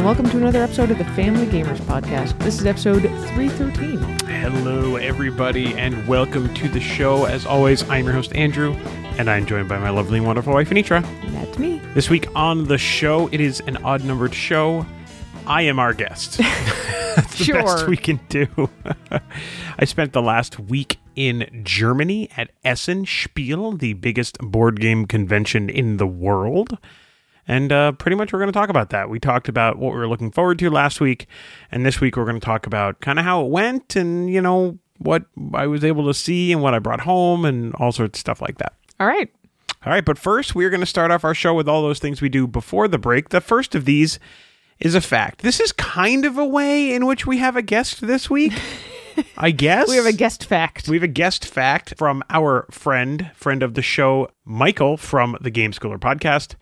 Welcome to another episode of the Family Gamers Podcast. This is episode 313. Hello, everybody, and welcome to the show. As always, I'm your host, Andrew, and I'm joined by my lovely, wonderful wife, Anitra. That's me. This week on the show, it is an odd-numbered show. I am our guest. That's the best we can do. I spent the last week in Germany at Essen Spiel, the biggest board game convention in the world. And pretty much we're going to talk about that. We talked about what we were looking forward to last week. And this week we're going to talk about kind of how it went and, you know, what I was able to see and what I brought home and all sorts of stuff like that. All right. But first, we're going to start off our show with all those things we do before the break. The first of these is a fact. This is kind of a way in which we have a guest this week. I guess. We have a guest fact. We have a guest fact from our friend of the show, Michael from the Game Schooler podcast.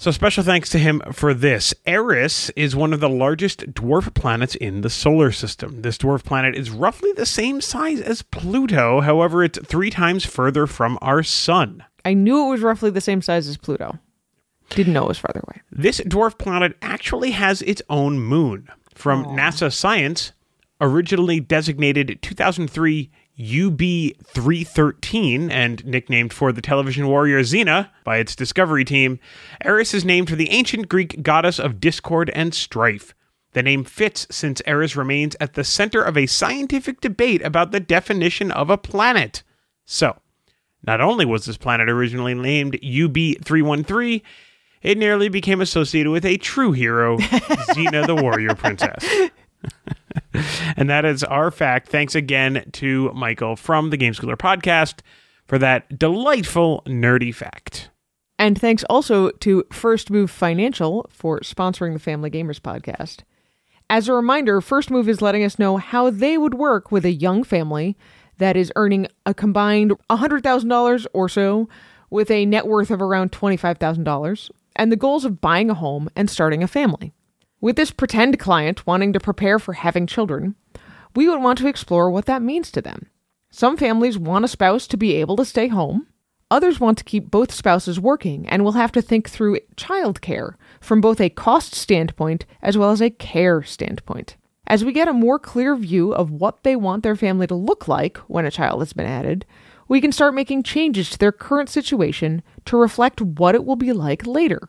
So special thanks to him for this. Eris is one of the largest dwarf planets in the solar system. This dwarf planet is roughly the same size as Pluto. However, it's 3 times further from our sun. I knew it was roughly the same size as Pluto. Didn't know it was farther away. This dwarf planet actually has its own moon. From NASA Science, originally designated 2003 UB-313 and nicknamed for the television warrior Xena by its Discovery team, Eris is named for the ancient Greek goddess of discord and strife. The name fits since Eris remains at the center of a scientific debate about the definition of a planet. So, not only was this planet originally named UB-313, it nearly became associated with a true hero, Xena the Warrior Princess. And that is our fact. Thanks again to Michael from the Game Schooler podcast for that delightful nerdy fact. And thanks also to First Move Financial for sponsoring the Family Gamers podcast. As a reminder, First Move is letting us know how they would work with a young family that is earning a combined $100,000 or so with a net worth of around $25,000 and the goals of buying a home and starting a family. With this pretend client wanting to prepare for having children, we would want to explore what that means to them. Some families want a spouse to be able to stay home. Others want to keep both spouses working and will have to think through childcare from both a cost standpoint as well as a care standpoint. As we get a more clear view of what they want their family to look like when a child has been added, we can start making changes to their current situation to reflect what it will be like later.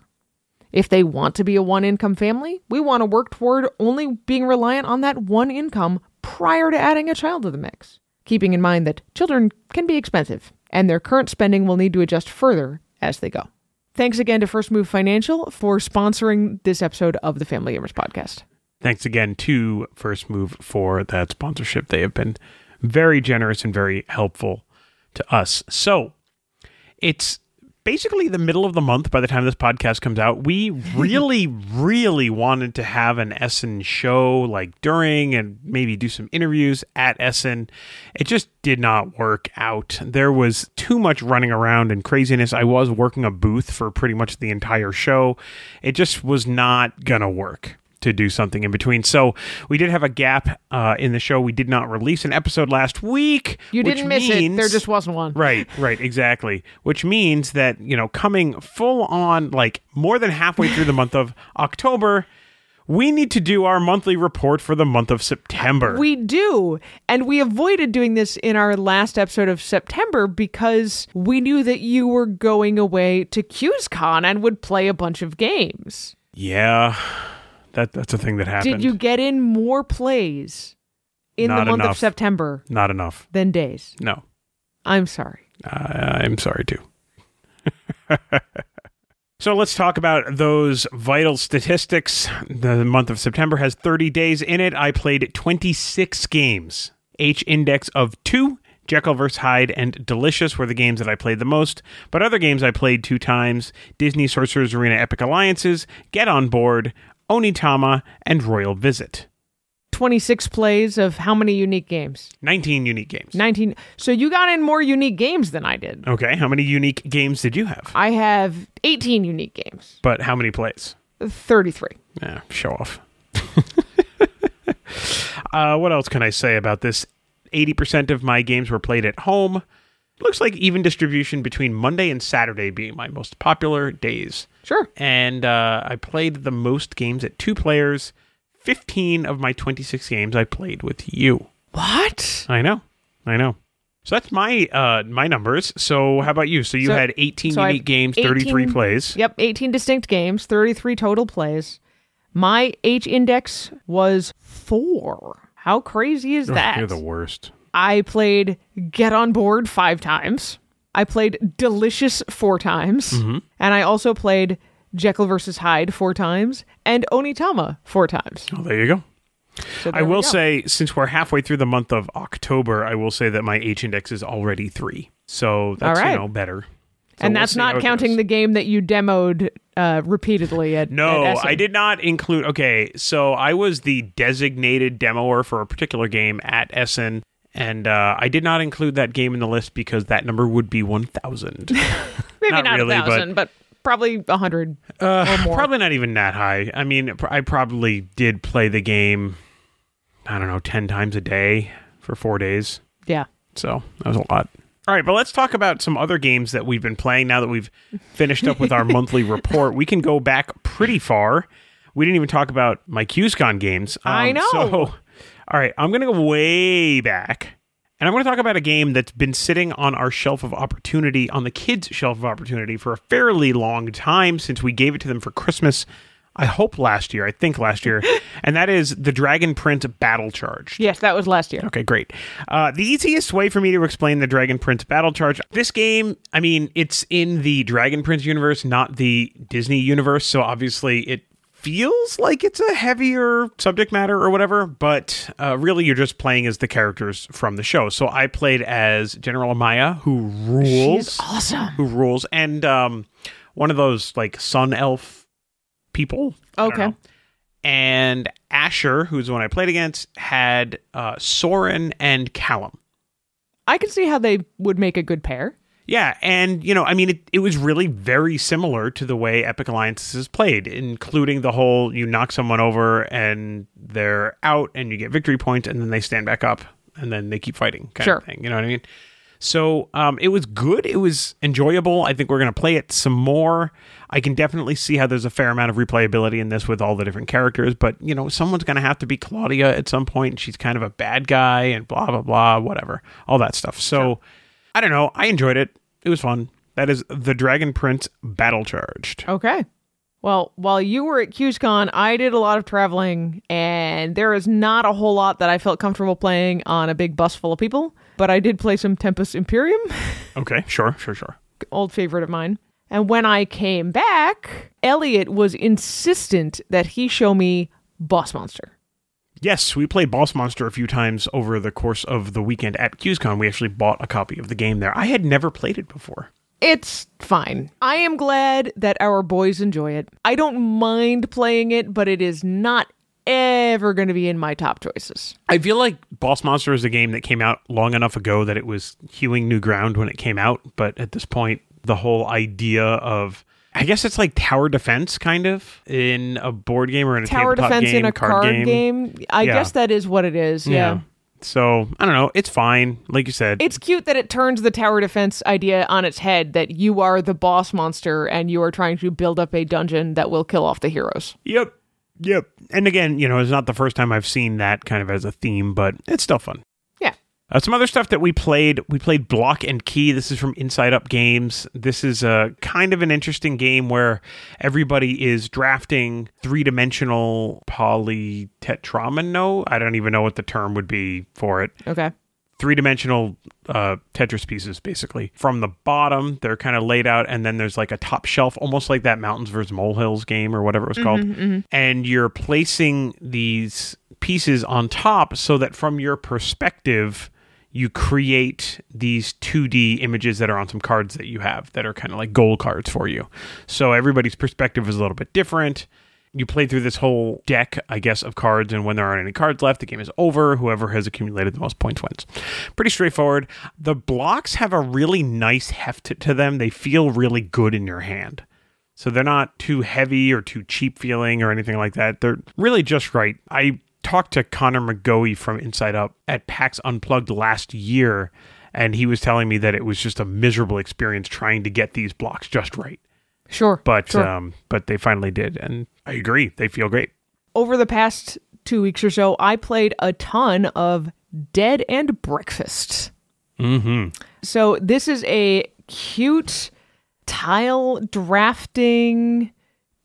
If they want to be a one-income family, we want to work toward only being reliant on that one income prior to adding a child to the mix, keeping in mind that children can be expensive and their current spending will need to adjust further as they go. Thanks again to First Move Financial for sponsoring this episode of the Family Gamers Podcast. Thanks again to First Move for that sponsorship. They have been very generous and very helpful to us. So it's basically the middle of the month by the time this podcast comes out. We really, really wanted to have an Essen show like during and maybe do some interviews at Essen. It just did not work out. There was too much running around and craziness. I was working a booth for pretty much the entire show. It just was not going to work to do something in between. So we did have a gap in the show. We did not release an episode last week. You didn't miss it. There just wasn't one. Right, exactly. Which means that, you know, coming full on, like more than halfway through the month of October, we need to do our monthly report for the month of September. We do. And we avoided doing this in our last episode of September because we knew that you were going away to QScon and would play a bunch of games. Yeah. That's a thing that happened. Did you get in more plays in the month of September? Not enough. Than days? No. I'm sorry. I'm sorry, too. So let's talk about those vital statistics. The month of September has 30 days in it. I played 26 games. H-index of 2. Jekyll vs. Hyde and Delicious were the games that I played the most, but other games I played 2 times. Disney Sorcerers Arena Epic Alliances, Get On Board, Onitama, and Royal Visit. 26 plays of how many unique games? 19 unique games. 19. So you got in more unique games than I did. Okay. How many unique games did you have? I have 18 unique games. But how many plays? 33. Yeah, show off. What else can I say about this? 80% of my games were played at home. Looks like even distribution between Monday and Saturday being my most popular days. Sure. And I played the most games at two players. 15 of my 26 games I played with you. What? I know. So that's my numbers. So how about you? So you had 18 unique games, 33 plays. Yep, 18 distinct games, 33 total plays. My H index was 4. How crazy is that? You're the worst. I played Get On Board 5 times. I played Delicious 4 times. Mm-hmm. And I also played Jekyll vs. Hyde 4 times and Onitama 4 times. Oh, there you go. So there I will say, since we're halfway through the month of October, I will say that my H index is already 3. So that's, better. So and that's not counting the game that you demoed repeatedly at No, at Essen. I did not include... Okay, so I was the designated demoer for a particular game at Essen, and I did not include that game in the list because that number would be 1,000. Maybe not really, 1,000, but probably 100 or more. Probably not even that high. I mean, I probably did play the game, 10 times a day for 4 days. Yeah. So that was a lot. All right, but let's talk about some other games that we've been playing now that we've finished up with our monthly report. We can go back pretty far. We didn't even talk about my QScon games. I know. So, all right, I'm going to go way back, and I'm going to talk about a game that's been sitting on our shelf of opportunity, on the kids' shelf of opportunity, for a fairly long time since we gave it to them for Christmas, I think last year, and that is the Dragon Prince Battle Charge. Yes, that was last year. Okay, great. The easiest way for me to explain the Dragon Prince Battle Charge, this game, I mean, it's in the Dragon Prince universe, not the Disney universe, so obviously it feels like it's a heavier subject matter or whatever, but really you're just playing as the characters from the show. So I played as General Amaya, who rules. She's awesome. And one of those, Sun Elf people. Okay. And Asher, who's the one I played against, had Sorin and Callum. I can see how they would make a good pair. Yeah, and, it was really very similar to the way Epic Alliances is played, including the whole you knock someone over and they're out and you get victory points and then they stand back up and then they keep fighting kind of thing. You know what I mean? So it was good. It was enjoyable. I think we're going to play it some more. I can definitely see how there's a fair amount of replayability in this with all the different characters. But, someone's going to have to be Claudia at some point. And she's kind of a bad guy and blah, blah, blah, whatever. All that stuff. So, sure. I don't know. I enjoyed it. It was fun. That is the Dragon Prince Battle Charged. Okay. Well, while you were at QSCon, I did a lot of traveling, and there is not a whole lot that I felt comfortable playing on a big bus full of people, but I did play some Tempest Imperium. Okay, sure. Old favorite of mine. And when I came back, Elliot was insistent that he show me Boss Monster. Yes, we played Boss Monster a few times over the course of the weekend at QSCon. We actually bought a copy of the game there. I had never played it before. It's fine. I am glad that our boys enjoy it. I don't mind playing it, but it is not ever going to be in my top choices. I feel like Boss Monster is a game that came out long enough ago that it was hewing new ground when it came out. But at this point, the whole idea of, I guess it's like tower defense kind of in a board game or in a tabletop game. Tower defense in a card game. I guess that is what it is. Yeah. So, I don't know. It's fine. Like you said. It's cute that it turns the tower defense idea on its head, that you are the boss monster and you are trying to build up a dungeon that will kill off the heroes. Yep. And again, it's not the first time I've seen that kind of as a theme, but it's still fun. Yeah. Some other stuff that we played Block and Key. This is from Inside Up Games. This is a kind of an interesting game where everybody is drafting three-dimensional polytetromino. I don't even know what the term would be for it. Okay. Three-dimensional Tetris pieces, basically. From the bottom, they're kind of laid out, and then there's like a top shelf, almost like that Mountains vs. Molehills game or whatever it was called. Mm-hmm. And you're placing these pieces on top so that from your perspective, you create these 2D images that are on some cards that you have that are kind of like goal cards for you. So everybody's perspective is a little bit different. You play through this whole deck, I guess, of cards, and when there aren't any cards left, the game is over. Whoever has accumulated the most points wins. Pretty straightforward. The blocks have a really nice heft to them. They feel really good in your hand. So they're not too heavy or too cheap feeling or anything like that. They're really just right. I talked to Connor McGoey from Inside Up at PAX Unplugged last year, and he was telling me that it was just a miserable experience trying to get these blocks just right. Sure. But but they finally did, and I agree. They feel great. Over the past 2 weeks or so, I played a ton of Dead and Breakfast. Mm-hmm. So this is a cute tile drafting,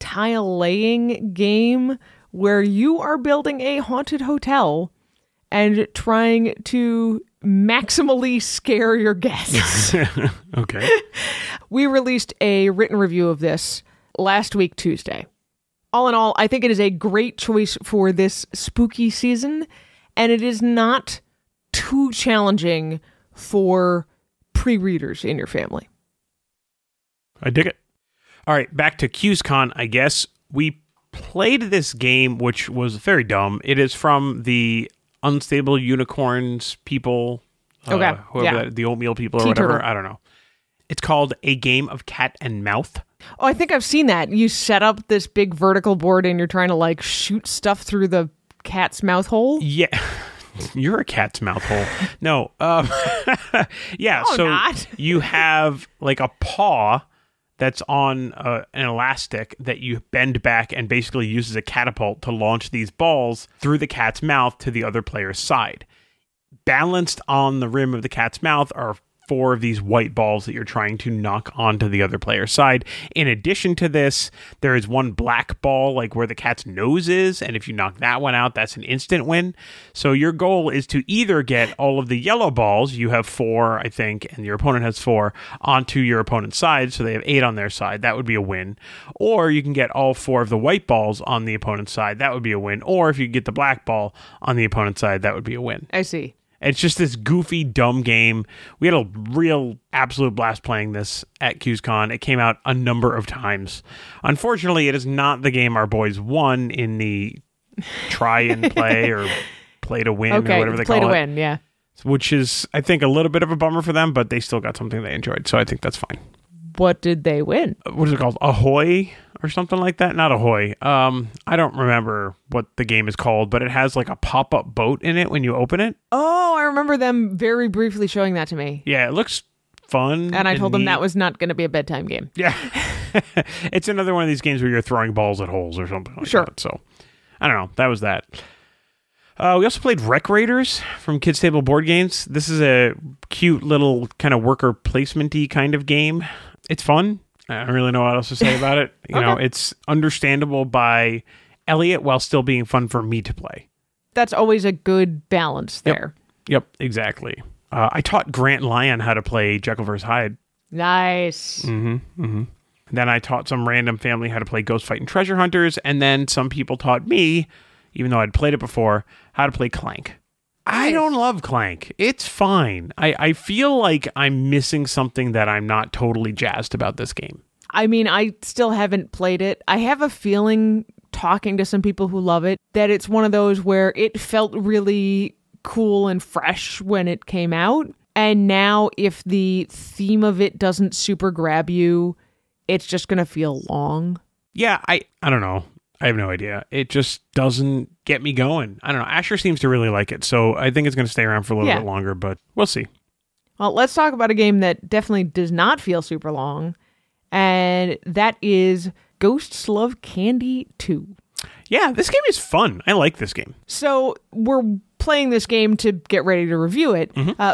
tile laying game where you are building a haunted hotel and trying to maximally scare your guests. Okay. We released a written review of this last week, Tuesday. All in all, I think it is a great choice for this spooky season, and it is not too challenging for pre-readers in your family. I dig it. All right, back to QScon, I guess. We played this game, which was very dumb. It is from the Unstable Unicorns people, the oatmeal people or whatever, I don't know. It's called A Game of Cat and Mouth. Oh, I think I've seen that. You set up this big vertical board and you're trying to like shoot stuff through the cat's mouth hole? Yeah. You're a cat's mouth hole. No. You have like a paw that's on an elastic that you bend back and basically uses a catapult to launch these balls through the cat's mouth to the other player's side. Balanced on the rim of the cat's mouth are four of these white balls that you're trying to knock onto the other player's side. In addition to this, there is one black ball, like where the cat's nose is, and if you knock that one out, that's an instant win. So your goal is to either get all of the yellow balls, you have four, I think, and your opponent has four, onto your opponent's side, so they have eight on their side. That would be a win. Or you can get all four of the white balls on the opponent's side. That would be a win. Or if you get the black ball on the opponent's side, that would be a win. I see. It's just this goofy, dumb game. We had a real absolute blast playing this at QSCon. It came out a number of times. Unfortunately, it is not the game our boys won in the try and play or play to win or whatever they call it. Play to win, yeah. Which is, I think, a little bit of a bummer for them, but they still got something they enjoyed, so I think that's fine. What did they win? What is it called? Ahoy or something like that? Not Ahoy. I don't remember what the game is called, but it has like a pop-up boat in it when you open it. Oh, I remember them very briefly showing that to me. Yeah, it looks fun. And I told them that was not going to be a bedtime game. Yeah. It's another one of these games where you're throwing balls at holes or something like that. So, I don't know. That was that. We also played Rec Raiders from Kids Table Board Games. This is a cute little kind of worker placement-y kind of game. It's fun. I don't really know what else to say about it. You know, it's understandable by Elliot while still being fun for me to play. That's always a good balance there. Yep, exactly. I taught Grant Lyon how to play Jekyll vs. Hyde. Nice. Mm-hmm, mm-hmm. Then I taught some random family how to play Ghost Fight and Treasure Hunters, and then some people taught me, even though I'd played it before, how to play Clank. I don't love Clank. It's fine. I feel like I'm missing something that I'm not totally jazzed about this game. I mean, I still haven't played it. I have a feeling, talking to some people who love it, that it's one of those where it felt really cool and fresh when it came out. And now if the theme of it doesn't super grab you, it's just going to feel long. Yeah, I don't know. I have no idea. It just doesn't get me going. I don't know. Asher seems to really like it, so I think it's going to stay around for a little bit longer, but we'll see. Well, let's talk about a game that definitely does not feel super long, and that is Ghosts Love Candy 2. Yeah, this game is fun. I like this game. So we're playing this game to get ready to review it,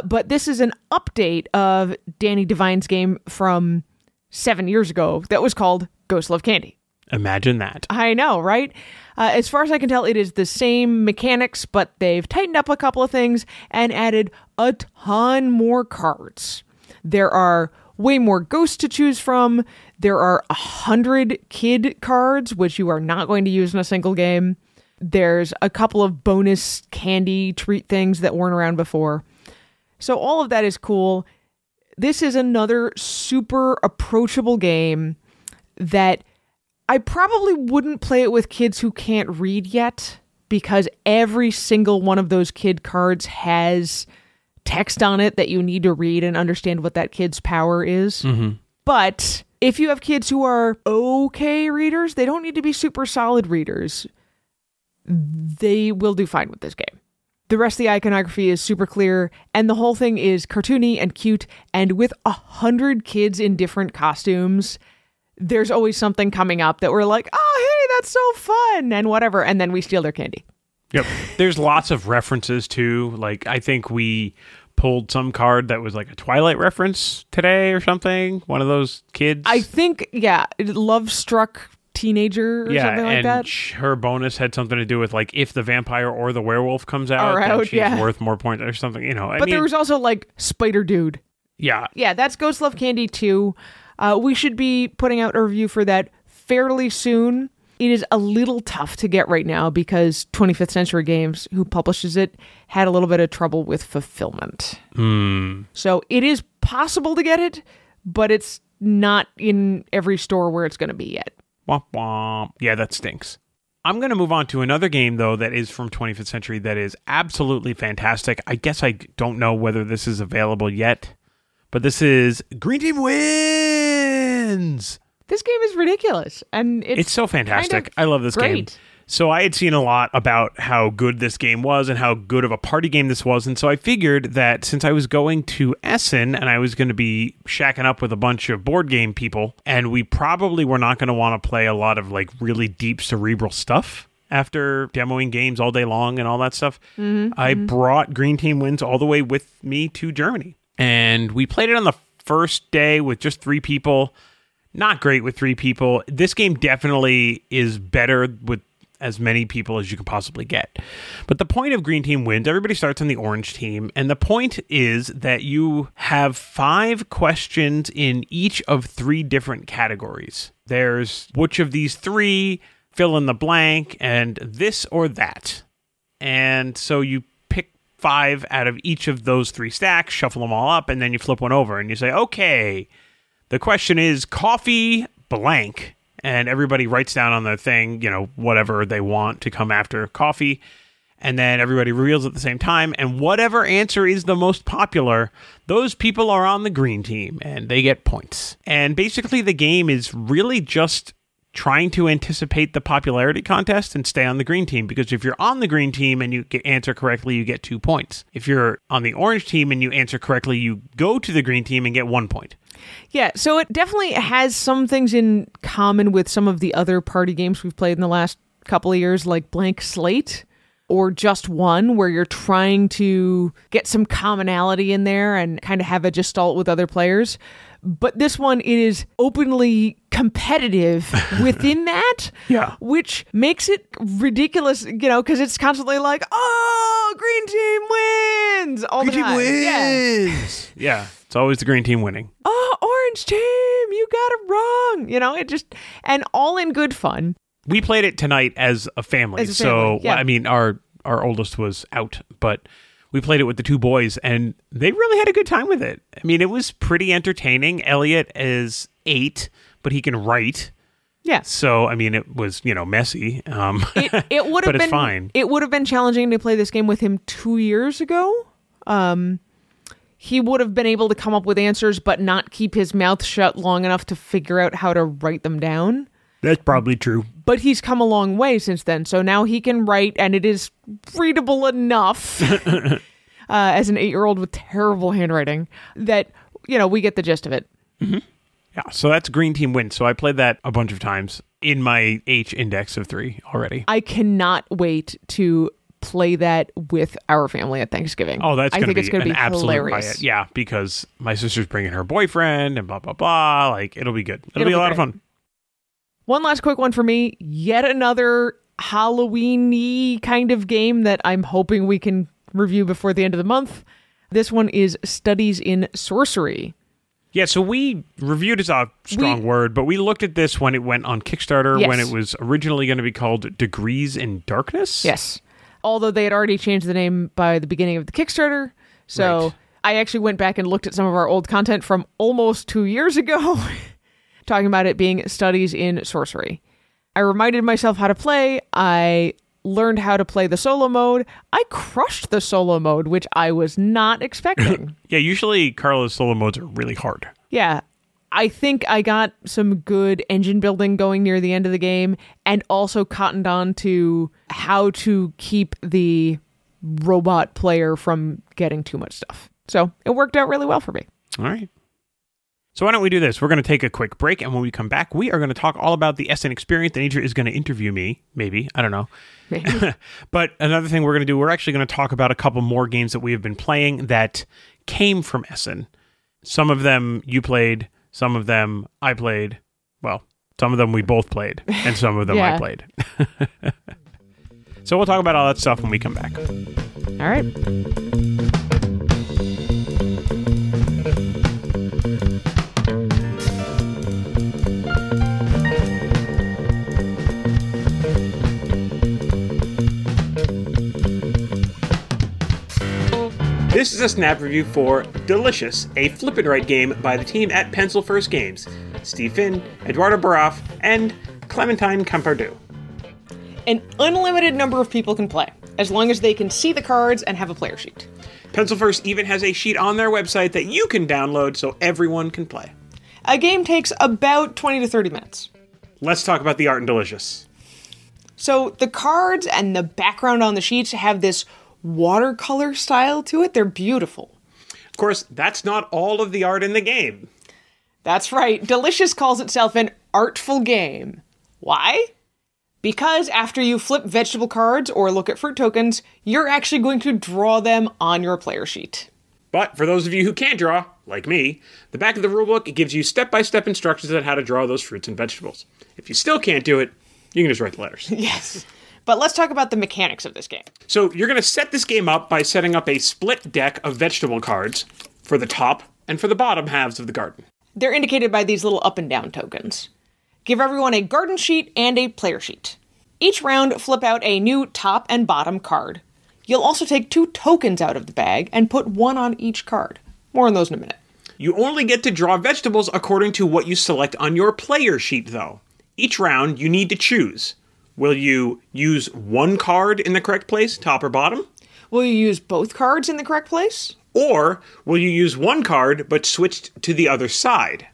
but this is an update of Danny Devine's game from 7 years ago that was called Ghosts Love Candy. Imagine that. I know, right? As far as I can tell, it is the same mechanics, but they've tightened up a couple of things and added a ton more cards. There are way more ghosts to choose from. There are 100 kid cards, which you are not going to use in a single game. There's a couple of bonus candy treat things that weren't around before. So all of that is cool. This is another super approachable game that I probably wouldn't play it with kids who can't read yet, because every single one of those kid cards has text on it that you need to read and understand what that kid's power is. Mm-hmm. But if you have kids who are okay readers, they don't need to be super solid readers. They will do fine with this game. The rest of the iconography is super clear, and the whole thing is cartoony and cute, and with 100 kids in different costumes, there's always something coming up that we're like, oh, hey, that's so fun, and whatever, and then we steal their candy. Yep. There's lots of references, too. Like, I think we pulled some card that was like a Twilight reference today or something. One of those kids. I think, yeah, Love Struck Teenager or something like that. Yeah, and her bonus had something to do with, like, if the vampire or the werewolf comes out, she's worth more points or something, you know. But there was also, like, Spider Dude. Yeah. Yeah, that's Ghosts Love Candy, too. We should be putting out a review for that fairly soon. It is a little tough to get right now because 25th Century Games, who publishes it, had a little bit of trouble with fulfillment. Mm. So it is possible to get it, but it's not in every store where it's going to be yet. Womp womp. Yeah, that stinks. I'm going to move on to another game, though, that is from 25th Century that is absolutely fantastic. I guess I don't know whether this is available yet, but this is Green Team Wins! This game is ridiculous, and it's so fantastic. I love this game. So I had seen a lot about how good this game was and how good of a party game this was, and so I figured that since I was going to Essen and I was going to be shacking up with a bunch of board game people, and we probably were not going to want to play a lot of like really deep cerebral stuff after demoing games all day long and all that stuff, I brought Green Team Wins all the way with me to Germany. And we played it on the first day with just 3 people. Not great with 3 people. This game definitely is better with as many people as you can possibly get. But the point of Green Team Wins, everybody starts on the orange team. And the point is that you have 5 questions in each of 3 different categories. There's which of these 3, fill in the blank, and this or that. And so you 5 out of each of those 3 stacks, shuffle them all up, and then you flip one over. And you say, okay, the question is coffee blank, and everybody writes down on their thing, you know, whatever they want to come after coffee, and then everybody reveals at the same time, and whatever answer is the most popular, those people are on the green team, and they get points. And basically the game is really just trying to anticipate the popularity contest and stay on the green team, because if you're on the green team and you answer correctly, you get 2 points. If you're on the orange team and you answer correctly, you go to the green team and get 1 point. Yeah, so it definitely has some things in common with some of the other party games we've played in the last couple of years, like Blank Slate or Just One, where you're trying to get some commonality in there and kind of have a gestalt with other players. But this one, it is openly competitive within that, which makes it ridiculous, you know, because it's constantly like, oh, green team wins all the time. Green team wins! Yeah, it's always the green team winning. Oh, orange team, you got it wrong. You know, it just, and all in good fun. We played it tonight as a family. So, I mean, our oldest was out, but we played it with the 2 boys, and they really had a good time with it. I mean, it was pretty entertaining. Elliot is 8, but he can write. Yeah. So, I mean, it was, you know, messy. It would have been fine. It would have been challenging to play this game with him 2 years ago. He would have been able to come up with answers, but not keep his mouth shut long enough to figure out how to write them down. That's probably true. But he's come a long way since then, so now he can write, and it is readable enough as an 8-year-old with terrible handwriting that, you know, we get the gist of it. Mm-hmm. Yeah, so that's Green Team Wins. So I played that a bunch of times in my H index of 3 already. I cannot wait to play that with our family at Thanksgiving. Oh, that's going to be an absolute hilarious riot. Yeah, because my sister's bringing her boyfriend and blah, blah, blah. Like, it'll be good. It'll be a lot of fun. One last quick one for me, yet another Halloween-y kind of game that I'm hoping we can review before the end of the month. This one is Studies in Sorcery. Yeah, so we reviewed is a strong word, but we looked at this when it went on Kickstarter, when it was originally going to be called Degrees in Darkness. Yes, although they had already changed the name by the beginning of the Kickstarter, so I actually went back and looked at some of our old content from almost 2 years ago, talking about it being Studies in Sorcery. I reminded myself how to play. I learned how to play the solo mode. I crushed the solo mode, which I was not expecting. Yeah, usually Carla's solo modes are really hard. Yeah. I think I got some good engine building going near the end of the game, and also cottoned on to how to keep the robot player from getting too much stuff. So it worked out really well for me. All right. So why don't we do this? We're going to take a quick break, and when we come back, we are going to talk all about the Essen experience. The Nature is going to interview me, maybe. I don't know. Maybe. But another thing we're going to do, we're actually going to talk about a couple more games that we have been playing that came from Essen. Some of them you played, some of them I played. Well, some of them we both played, and some of them I played. So we'll talk about all that stuff when we come back. All right. This is a snap review for Delicious, a flip-and write game by the team at Pencil First Games, Steve Finn, Eduardo Baroff, and Clementine Campardou. An unlimited number of people can play, as long as they can see the cards and have a player sheet. Pencil First even has a sheet on their website that you can download so everyone can play. A game takes about 20 to 30 minutes. Let's talk about the art in Delicious. So the cards and the background on the sheets have this watercolor style to it. They're beautiful. Of course, that's not all of the art in the game. That's right. Delicious calls itself an artful game. Why? Because after you flip vegetable cards or look at fruit tokens, you're actually going to draw them on your player sheet. But for those of you who can't draw, like me, the back of the rulebook gives you step-by-step instructions on how to draw those fruits and vegetables. If you still can't do it, you can just write the letters. Yes. But let's talk about the mechanics of this game. So you're going to set this game up by setting up a split deck of vegetable cards for the top and for the bottom halves of the garden. They're indicated by these little up and down tokens. Give everyone a garden sheet and a player sheet. Each round, flip out a new top and bottom card. You'll also take 2 tokens out of the bag and put one on each card. More on those in a minute. You only get to draw vegetables according to what you select on your player sheet, though. Each round, you need to choose. Will you use one card in the correct place, top or bottom? Will you use both cards in the correct place? Or will you use one card but switched to the other side?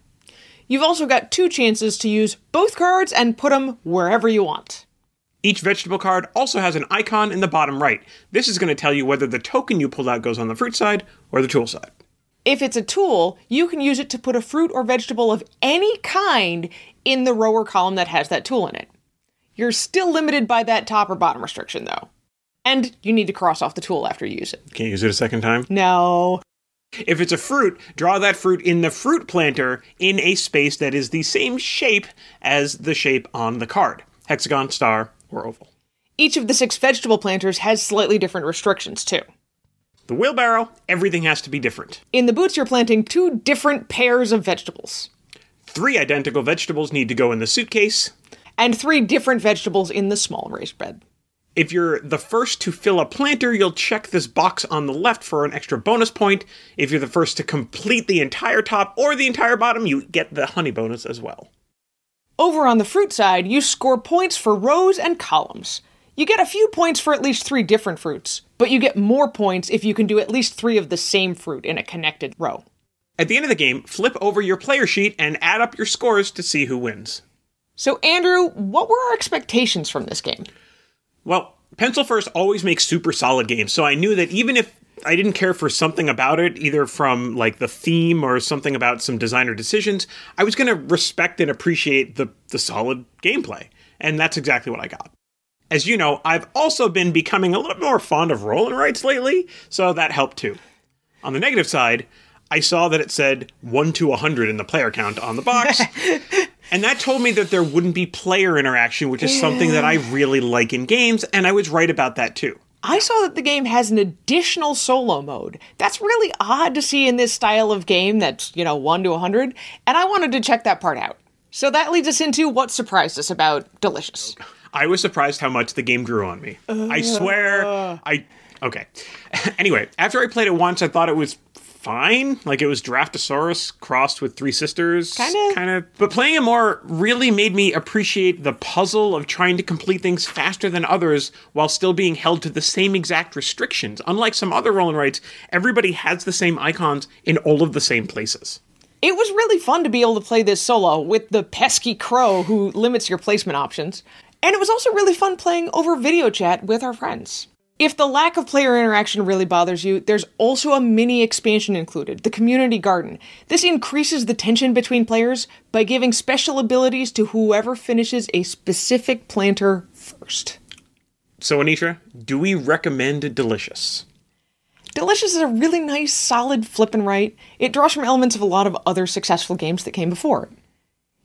You've also got 2 chances to use both cards and put them wherever you want. Each vegetable card also has an icon in the bottom right. This is going to tell you whether the token you pulled out goes on the fruit side or the tool side. If it's a tool, you can use it to put a fruit or vegetable of any kind in the row or column that has that tool in it. You're still limited by that top or bottom restriction, though. And you need to cross off the tool after you use it. Can't use it a second time? No. If it's a fruit, draw that fruit in the fruit planter in a space that is the same shape as the shape on the card. Hexagon, star, or oval. Each of the 6 vegetable planters has slightly different restrictions, too. The wheelbarrow, everything has to be different. In the boots, you're planting 2 different pairs of vegetables. 3 identical vegetables need to go in the suitcase. And 3 different vegetables in the small raised bed. If you're the first to fill a planter, you'll check this box on the left for an extra bonus point. If you're the first to complete the entire top or the entire bottom, you get the honey bonus as well. Over on the fruit side, you score points for rows and columns. You get a few points for at least 3 different fruits, but you get more points if you can do at least 3 of the same fruit in a connected row. At the end of the game, flip over your player sheet and add up your scores to see who wins. So, Andrew, what were our expectations from this game? Well, Pencil First always makes super solid games, so I knew that even if I didn't care for something about it, either from, like, the theme or something about some designer decisions, I was going to respect and appreciate the solid gameplay, and that's exactly what I got. As you know, I've also been becoming a little more fond of roll and writes lately, so that helped too. On the negative side, I saw that it said 1 to 100 in the player count on the box, and that told me that there wouldn't be player interaction, which is something that I really like in games, and I was right about that too. I saw that the game has an additional solo mode. That's really odd to see in this style of game that's, 1 to 100, and I wanted to check that part out. So that leads us into what surprised us about Delicious. I was surprised how much the game grew on me. I swear, Okay. Anyway, after I played it once, I thought it was fine. Like, it was Draftosaurus crossed with Three Sisters. Kind of. But playing it more really made me appreciate the puzzle of trying to complete things faster than others while still being held to the same exact restrictions. Unlike some other roll and writes, everybody has the same icons in all of the same places. It was really fun to be able to play this solo with the pesky crow who limits your placement options. And it was also really fun playing over video chat with our friends. If the lack of player interaction really bothers you, there's also a mini expansion included, the Community Garden. This increases the tension between players by giving special abilities to whoever finishes a specific planter first. So, Anitra, do we recommend Delicious? Delicious is a really nice, solid flip and write. It draws from elements of a lot of other successful games that came before it.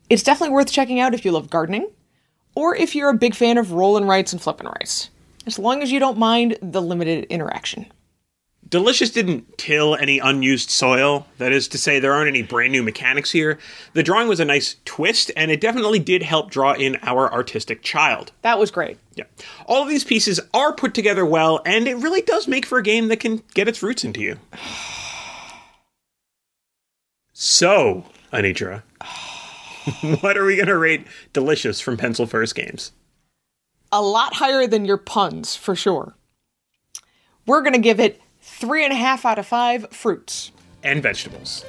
It's definitely worth checking out if you love gardening, or if you're a big fan of roll and writes and flip and writes. As long as you don't mind the limited interaction. Delicious didn't till any unused soil. That is to say, there aren't any brand new mechanics here. The drawing was a nice twist, and it definitely did help draw in our artistic child. That was great. Yeah. All of these pieces are put together well, and it really does make for a game that can get its roots into you. So, Anitra, what are we going to rate Delicious from Pencil First Games? A lot higher than your puns, for sure. We're going to give it 3.5 out of 5 fruits. And vegetables.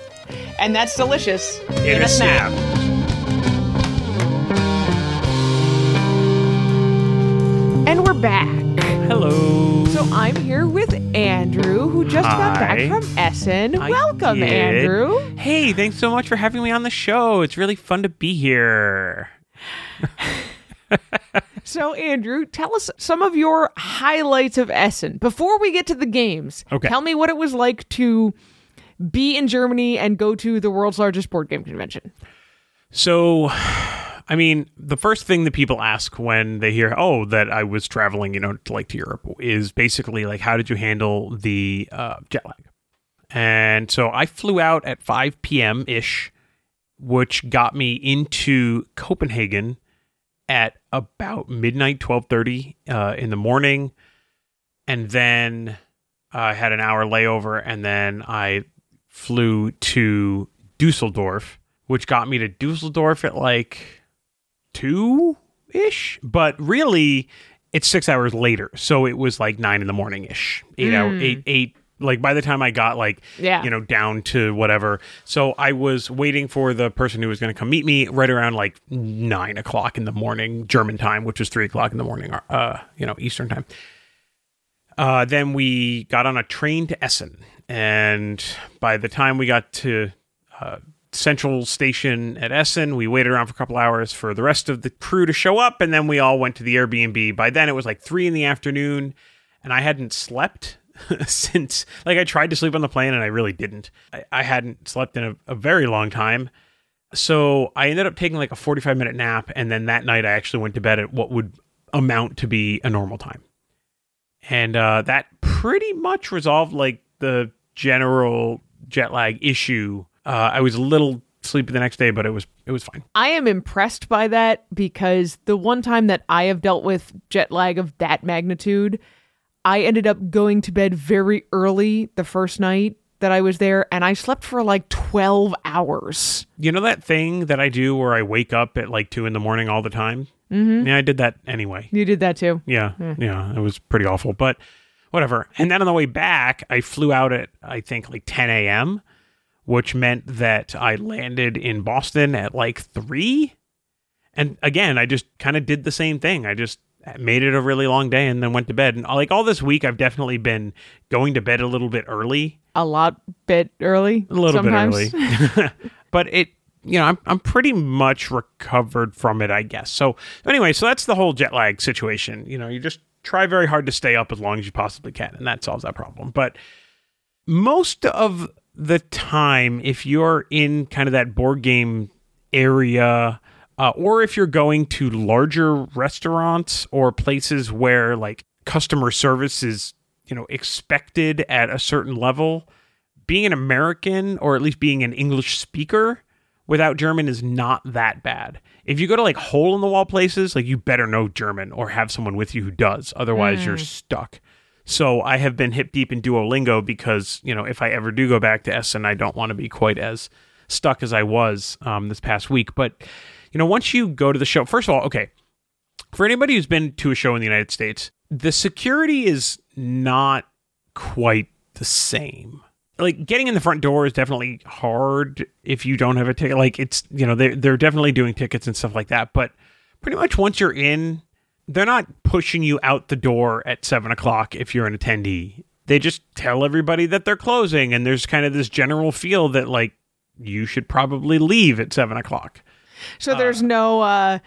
And that's Delicious in a snap. And we're back. Hello. So I'm here with Andrew, who just got back from Essen. Welcome, Andrew. Hey, thanks so much for having me on the show. It's really fun to be here. So, Andrew, tell us some of your highlights of Essen. Before we get to the games, Okay. Tell me what it was like to be in Germany and go to the world's largest board game convention. So, I mean, the first thing that people ask when they hear, oh, that I was traveling, you know, to Europe is basically like, how did you handle the jet lag? And so I flew out at 5 p.m.-ish, which got me into Copenhagen at about midnight, 12:30 in the morning. And then I had an hour layover, and then I flew to Düsseldorf, which got me to Düsseldorf at like 2-ish. But really, it's 6 hours later. So it was like 9 in the morning-ish. Eight. Like, by the time I got, down to whatever. So I was waiting for the person who was going to come meet me right around, 9 o'clock in the morning, German time, which was 3 o'clock in the morning, Eastern time. Then we got on a train to Essen. And by the time we got to Central Station at Essen, we waited around for a couple hours for the rest of the crew to show up. And then we all went to the Airbnb. By then, it was, 3 in the afternoon, and I hadn't slept since I tried to sleep on the plane and I really didn't. I hadn't slept in a very long time. So I ended up taking a 45-minute nap. And then that night I actually went to bed at what would amount to be a normal time. And that pretty much resolved the general jet lag issue. I was a little sleepy the next day, but it was fine. I am impressed by that because the one time that I have dealt with jet lag of that magnitude, I ended up going to bed very early the first night that I was there, and I slept for 12 hours. You know that thing that I do where I wake up at 2 in the morning all the time? Mm-hmm. Yeah, I did that anyway. You did that too? Yeah. Yeah, it was pretty awful, but whatever. And then on the way back, I flew out at, I think, 10 a.m., which meant that I landed in Boston at 3. And again, I just kind of did the same thing. I just made it a really long day and then went to bed. And all this week, I've definitely been going to bed a little bit early. A little sometimes. Bit early. But it, I'm pretty much recovered from it, I guess. So anyway, that's the whole jet lag situation. You just try very hard to stay up as long as you possibly can, and that solves that problem. But most of the time, if you're in kind of that board game area, or if you're going to larger restaurants or places where customer service is, expected at a certain level, being an American or at least being an English speaker without German is not that bad. If you go to hole in the wall places, you better know German or have someone with you who does. Otherwise, you're stuck. So I have been hip deep in Duolingo because, you know, if I ever do go back to Essen, I don't want to be quite as stuck as I was this past week. But, you know, once you go to the show, first of all, okay, for anybody who's been to a show in the United States, the security is not quite the same. Like, getting in the front door is definitely hard if you don't have a ticket. Like, it's, you know, they're definitely doing tickets and stuff like that. But pretty much once you're in, they're not pushing you out the door at 7 o'clock if you're an attendee. They just tell everybody that they're closing, and there's kind of this general feel that, like, you should probably leave at 7 o'clock. So there's no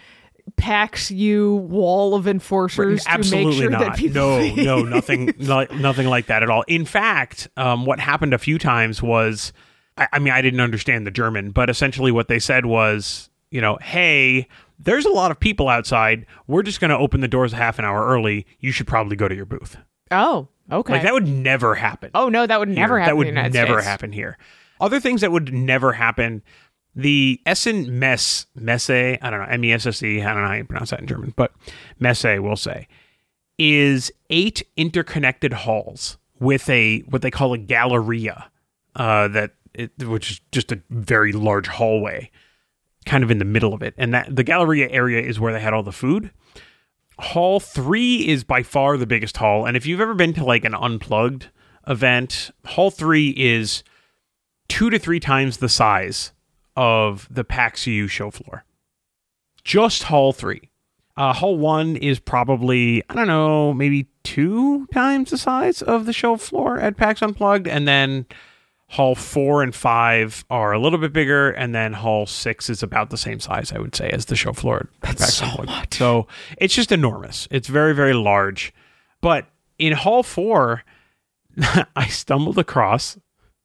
PAX U wall of enforcers to make sure that people... Absolutely not. No, nothing, nothing like that at all. In fact, what happened a few times was... I mean, I didn't understand the German, but essentially what they said was, you know, hey... there's a lot of people outside. We're just going to open the doors a half an hour early. You should probably go to your booth. Oh, okay. Like, that would never happen. Oh, no, that would never happen in the United States. That would never happen here. Other things that would never happen, the Essen Messe, I don't know, M-E-S-S-E, I don't know how you pronounce that in German, but Messe, we'll say, is 8 interconnected halls with a what they call a galleria, which is just a very large hallway, kind of in the middle of it. And that the Galleria area is where they had all the food. Hall 3 is by far the biggest hall. And if you've ever been to like an Unplugged event, Hall 3 is 2 to 3 times the size of the PAX U show floor. Just Hall 3. Hall 1 is probably, I don't know, maybe 2 times the size of the show floor at PAX Unplugged. And then Hall 4 and 5 are a little bit bigger, and then Hall 6 is about the same size, I would say, as the show floor. That's so much. So it's just enormous. It's very, very large. But in Hall 4, I stumbled across,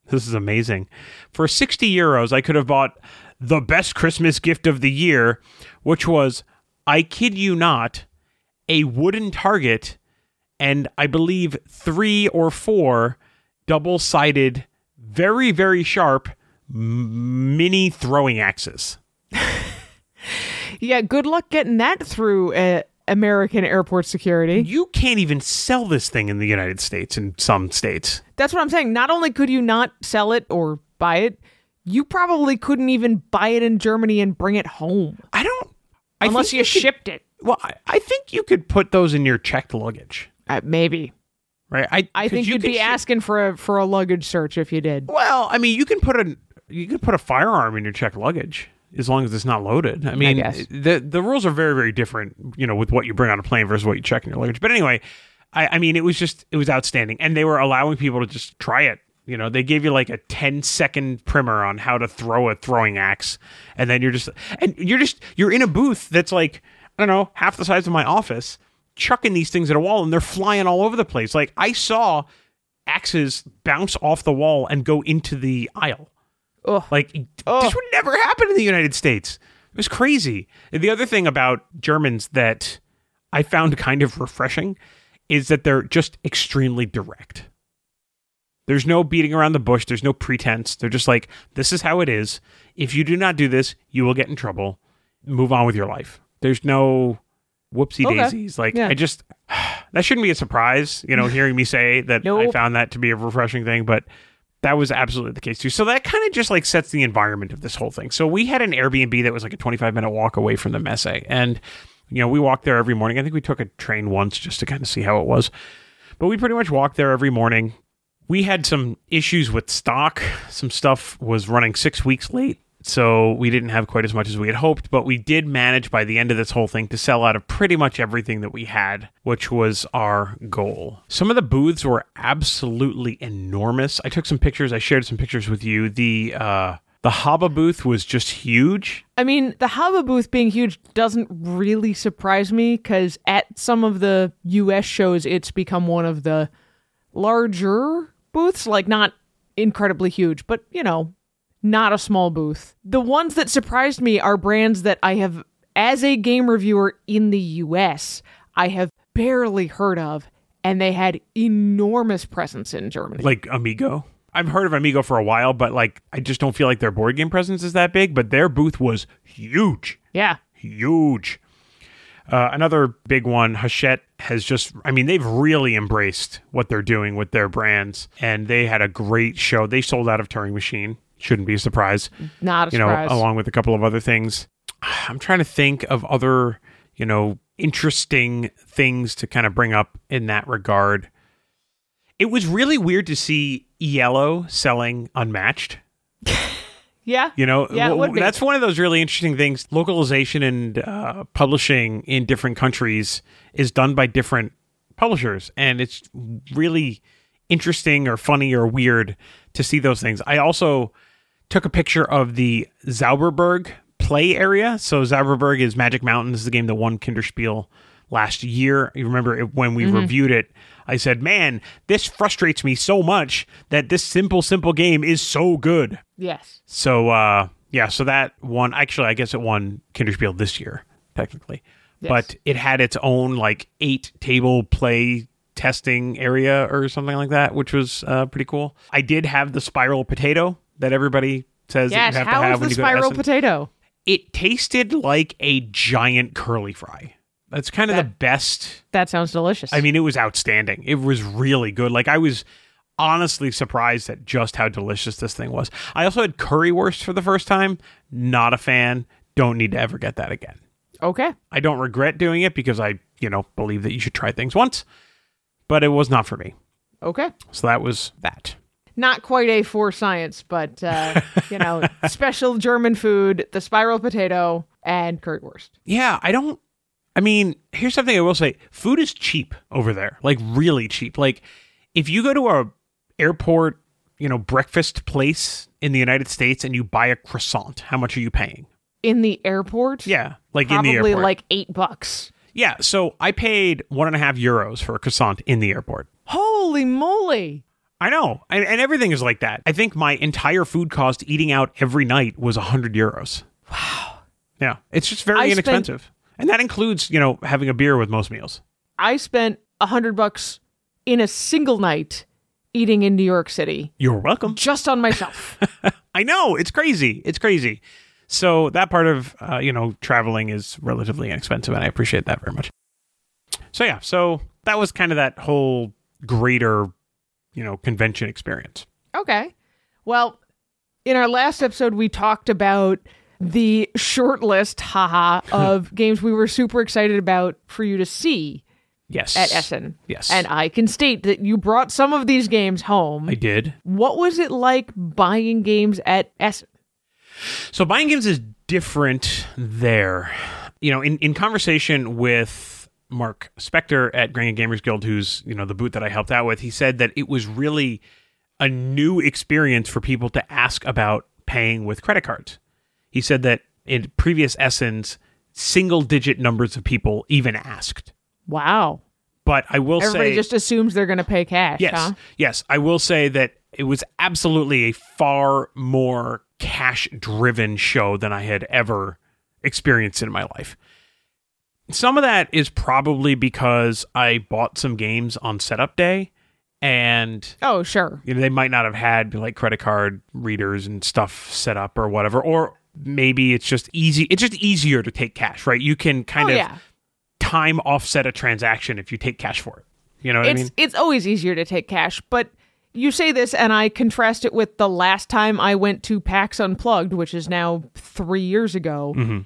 this is amazing, for 60 euros, I could have bought the best Christmas gift of the year, which was, I kid you not, a wooden target and I believe 3 or 4 double-sided, very, very sharp mini throwing axes. Yeah, good luck getting that through American airport security. You can't even sell this thing in the United States in some states. That's what I'm saying. Not only could you not sell it or buy it, you probably couldn't even buy it in Germany and bring it home. Unless you shipped it. Well, I think you could put those in your checked luggage. Maybe. Right, I think you'd be asking for a luggage search if you did. Well, I mean, you can put a firearm in your checked luggage as long as it's not loaded. I mean, the rules are very, very different, you know, with what you bring on a plane versus what you check in your luggage. But anyway, I mean, it was outstanding, and they were allowing people to just try it. You know, they gave you like a 10-second primer on how to throw a throwing axe, and then you're in a booth that's like, I don't know, half the size of my office, chucking these things at a wall, and they're flying all over the place. Like, I saw axes bounce off the wall and go into the aisle. Ugh. Like, this would never happen in the United States. It was crazy. And the other thing about Germans that I found kind of refreshing is that they're just extremely direct. There's no beating around the bush. There's no pretense. They're just like, this is how it is. If you do not do this, you will get in trouble. Move on with your life. There's no... whoopsie daisies. Okay. Like, yeah. That shouldn't be a surprise, you know, hearing me say that. Nope. I found that to be a refreshing thing, but that was absolutely the case too. So that kind of just like sets the environment of this whole thing. So we had an Airbnb that was like a 25-minute walk away from the Messe. And, you know, we walked there every morning. I think we took a train once just to kind of see how it was, but we pretty much walked there every morning. We had some issues with stock. Some stuff was running 6 weeks late. So we didn't have quite as much as we had hoped, but we did manage by the end of this whole thing to sell out of pretty much everything that we had, which was our goal. Some of the booths were absolutely enormous. I took some pictures. I shared some pictures with you. The Haba booth was just huge. I mean, the Haba booth being huge doesn't really surprise me because at some of the U.S. shows, it's become one of the larger booths, like not incredibly huge, but, you know, not a small booth. The ones that surprised me are brands that I have, as a game reviewer in the US, I have barely heard of, and they had enormous presence in Germany. Like Amigo? I've heard of Amigo for a while, but like, I just don't feel like their board game presence is that big, but their booth was huge. Yeah. Huge. Another big one, Hachette has just, I mean, they've really embraced what they're doing with their brands, and they had a great show. They sold out of Turing Machine. Shouldn't be a surprise. Not a surprise. You know, along with a couple of other things. I'm trying to think of other, you know, interesting things to kind of bring up in that regard. It was really weird to see Yellow selling Unmatched. Yeah. You know, yeah, that's one of those really interesting things. Localization and publishing in different countries is done by different publishers, and it's really interesting or funny or weird to see those things. I also took a picture of the Zauberberg play area. So Zauberberg is Magic Mountain. This is the game that won Kinderspiel last year. You remember it, when we reviewed it, I said, man, this frustrates me so much that this simple game is so good. Yes. So, so that won. Actually, I guess it won Kinderspiel this year, technically. Yes. But it had its own, like, 8-table play testing area or something like that, which was pretty cool. I did have the spiral potato that everybody says that you have to have when you go to Essen. Yes, how is the spiral potato? It tasted like a giant curly fry. That's kind of the best. That sounds delicious. I mean, it was outstanding. It was really good. Like, I was honestly surprised at just how delicious this thing was. I also had currywurst for the first time. Not a fan. Don't need to ever get that again. Okay. I don't regret doing it because I, believe that you should try things once. But it was not for me. Okay. So that was that. Not quite a for science, but, special German food, the spiral potato, and currywurst. Yeah, here's something I will say. Food is cheap over there, like really cheap. Like if you go to a airport, breakfast place in the United States and you buy a croissant, how much are you paying? In the airport? Yeah, like probably in the airport. Probably like $8. Yeah, so I paid €1.50 for a croissant in the airport. Holy moly. I know, and everything is like that. I think my entire food cost eating out every night was €100. Wow. Yeah, it's just very inexpensive. And that includes, having a beer with most meals. I spent $100 in a single night eating in New York City. You're welcome. Just on myself. I know. It's crazy. It's crazy. So that part of, traveling is relatively inexpensive, and I appreciate that very much. So, yeah. So that was kind of that whole greater, convention experience. Okay. Well, in our last episode, we talked about the short list, of games we were super excited about for you to see at Essen. Yes. And I can state that you brought some of these games home. I did. What was it like buying games at Essen? So buying games is different there. In conversation with Mark Spector at Grand Gamers Guild, who's, the booth that I helped out with, he said that it was really a new experience for people to ask about paying with credit cards. He said that in previous Essens, single-digit numbers of people even asked. Wow. But I will say... Everybody just assumes they're going to pay cash, yes, huh? Yes. I will say that it was absolutely a far more cash-driven show than I had ever experienced in my life. Some of that is probably because I bought some games on setup day, and oh, sure. They might not have had, like, credit card readers and stuff set up or whatever, or... Maybe it's just easy. It's just easier to take cash, right? You can kind of time offset a transaction if you take cash for it. You know what I mean? It's always easier to take cash. But you say this, and I contrast it with the last time I went to PAX Unplugged, which is now 3 years ago. Mm-hmm.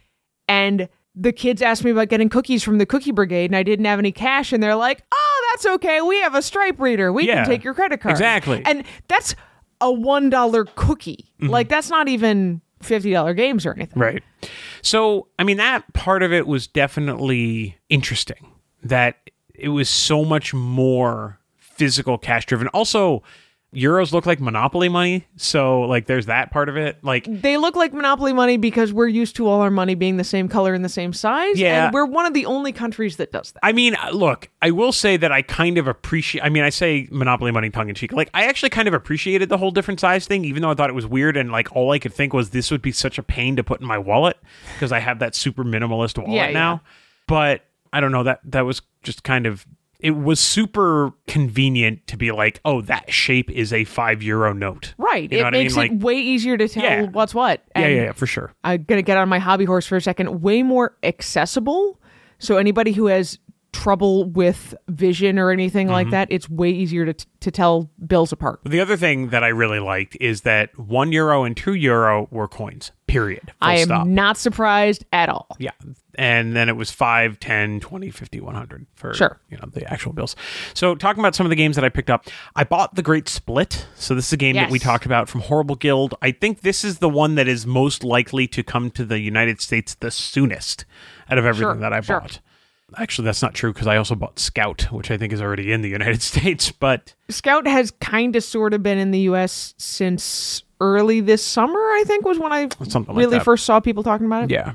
And the kids asked me about getting cookies from the Cookie Brigade, and I didn't have any cash. And they're like, oh, that's okay. We have a Stripe reader. We can take your credit card. Exactly. And that's a $1 cookie. Mm-hmm. Like, that's not even... $50 games or anything. Right. So, I mean, that part of it was definitely interesting, that it was so much more physical cash driven. Also, euros look like Monopoly money. So, like, there's that part of it. Like, they look like Monopoly money because we're used to all our money being the same color and the same size. Yeah. And we're one of the only countries that does that. I mean, look, I will say that I kind of appreciate... I mean, I say Monopoly money tongue in cheek. Like, I actually kind of appreciated the whole different size thing, even though I thought it was weird. And, like, all I could think was this would be such a pain to put in my wallet because I have that super minimalist wallet now. But I don't know. That was just kind of... It was super convenient to be like, oh, that shape is a €5 note. Right. You know it makes it way easier to tell what's what. And for sure. I'm going to get on my hobby horse for a second. Way more accessible. So anybody who has trouble with vision or anything like that, it's way easier to tell bills apart. The other thing that I really liked is that €1 and €2 were coins, period. I am not surprised at all. Yeah. And then it was 5, 10, 20, 50, 100 for the actual bills. So talking about some of the games that I picked up, I bought The Great Split. So this is a game that we talked about from Horrible Guild. I think this is the one that is most likely to come to the United States the soonest out of everything that I bought. Actually, that's not true, because I also bought Scout, which I think is already in the United States, but... Scout has kind of sort of been in the U.S. since early this summer, I think, was when I really first saw people talking about it. Yeah.